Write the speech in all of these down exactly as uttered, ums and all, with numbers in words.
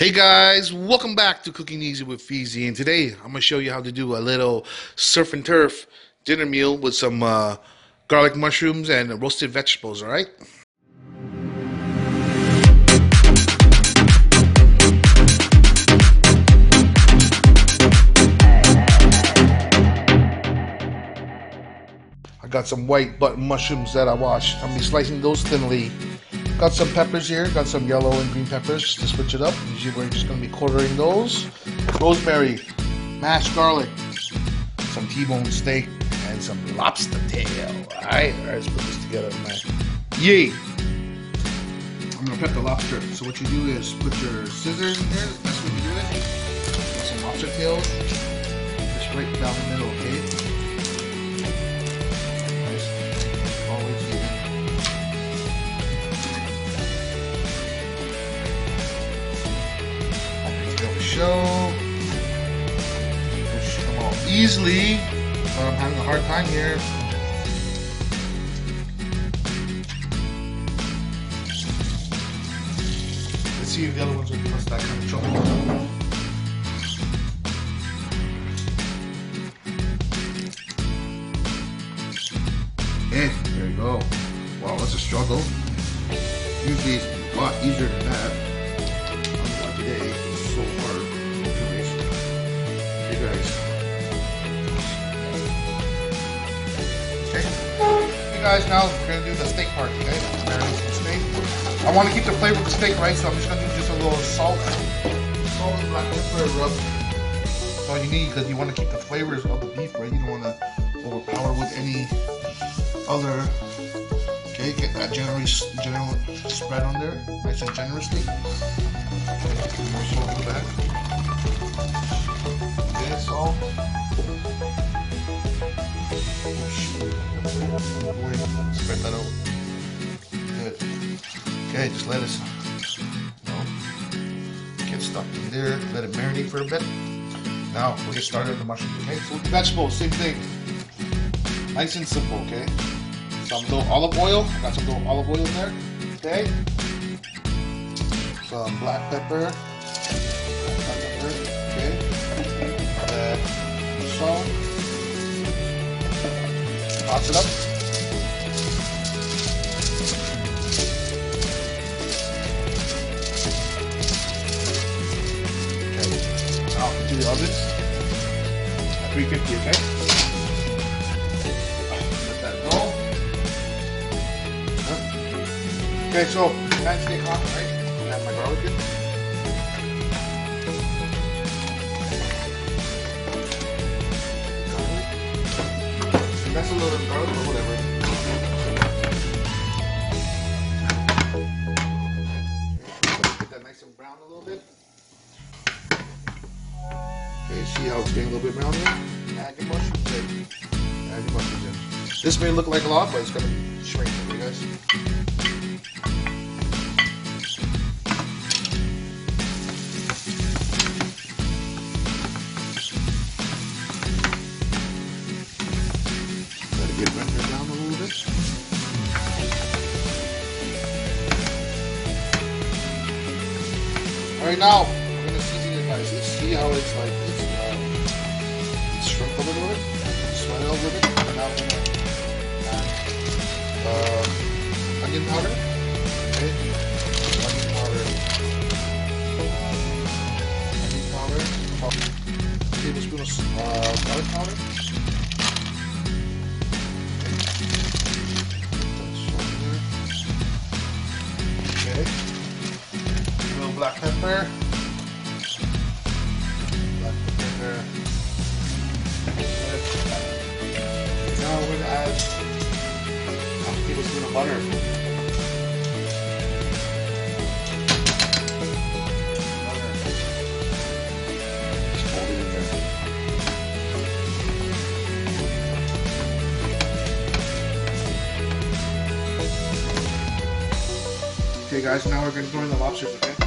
Hey guys, welcome back to Cooking Easy with Pheezy, and today I'm going to show you how to do a little surf and turf dinner meal with some uh, garlic mushrooms and roasted vegetables, alright? I got some white button mushrooms that I washed. I'm going to be slicing those thinly. Got some peppers here, got some yellow and green peppers to switch it up. Usually we're just going to be quartering those. Rosemary, mashed garlic, some T-bone steak, and some lobster tail. Alright, all right, let's put this together, man. Yay! I'm going to prep the lobster. So what you do is put your scissors in there, that's the best way to do it. Get some lobster tails, just right down the middle, okay? Show. Push them all easily, but I'm having a hard time here. Let's see if the other ones will give us that kind of trouble. Eh, there you go. Wow, that's a struggle. Usually it's a lot easier than that. Guys, now we're going to do the steak part, okay? There is some steak. I want to keep the flavor of the steak, right? So I'm just going to do just a little salt, salt and black pepper rub. That's all you need because you want to keep the flavors of the beef, right? You don't want to overpower with any other, okay? Get that generous, general spread on there, nice and generously. More salt on the back. Okay, salt. Spread that out. Good. Okay, just let us get stuck in there. Let it marinate for a bit. Now we'll get started with the mushrooms. Okay, so with the vegetables, same thing. Nice and simple. Okay. So I'm doing olive oil. I got some little olive oil in there. Okay. Some black pepper. Black pepper. Okay. And salt. Toss it up. To the oven at three fifty, okay? Let that go. Okay, so pan stay hot, right? I'm gonna have my garlic in. Garlic. That's a little bit of garlic, but whatever. Get that nice and brown a little bit. Okay, see how it's getting a little bit brown here? Add your mushrooms in. Add your mushrooms in. This may look like a lot, but it's going to shrink for you guys. Let it get rendered down a little bit. Alright, now, we're going to season it by this. See how it's like this. Shrimp a little bit, sweat it a little bit, and now we're going to add uh, onion powder, okay, onion powder, onion powder, about a tablespoon of uh, garlic powder, okay, a little black pepper, black pepper, now we're going to add half a tablespoon of butter. Butter. Just fold it in there. Okay guys, now we're going to throw in the lobsters, okay? Okay.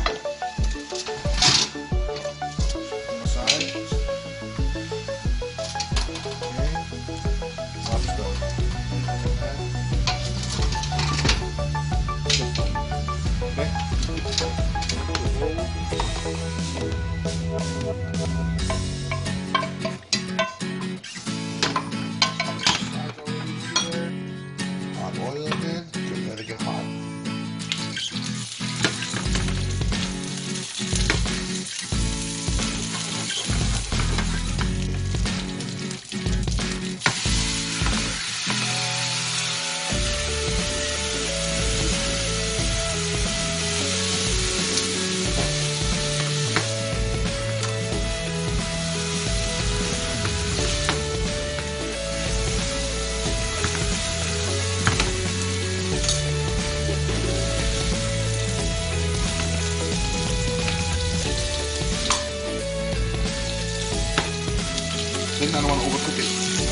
I don't want to overcook it. You know?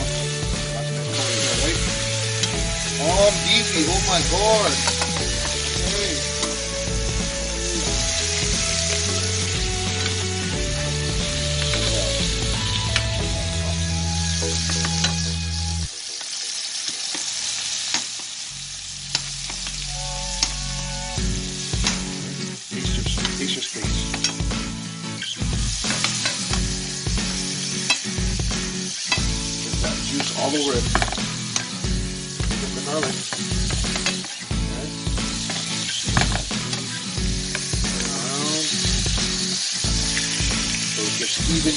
Right? Oh, beefy! Oh my god! Hey. Takes your, takes your space. All over it. Get the garlic. Okay. Around. So it gets even.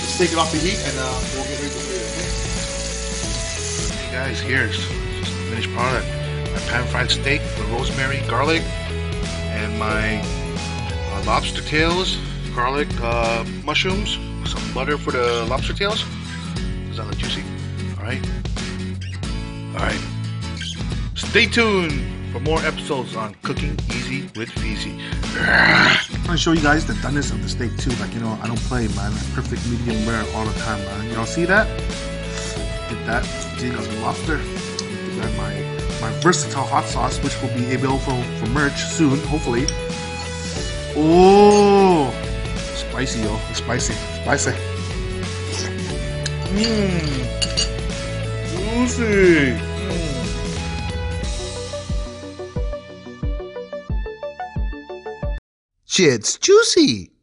Let's take it off the heat and uh, we'll get ready to do it. Hey guys, here's just the finished product. My pan-fried steak with rosemary, garlic, and my uh, lobster tails, garlic, uh, mushrooms, some butter for the lobster tails. Does that look juicy? All right. All right. Stay tuned for more episodes on Cooking Easy with Pheezy. I'm gonna show you guys the doneness of the steak too. Like you know, I don't play, man. Perfect medium rare all the time, man. Y'all see that? Get that. See, got some lobster. Got my. My versatile hot sauce, which will be available for merch soon, hopefully. Oh, spicy, yo. It's spicy. Spicy. Mmm. Juicy. Mm. Shit's juicy.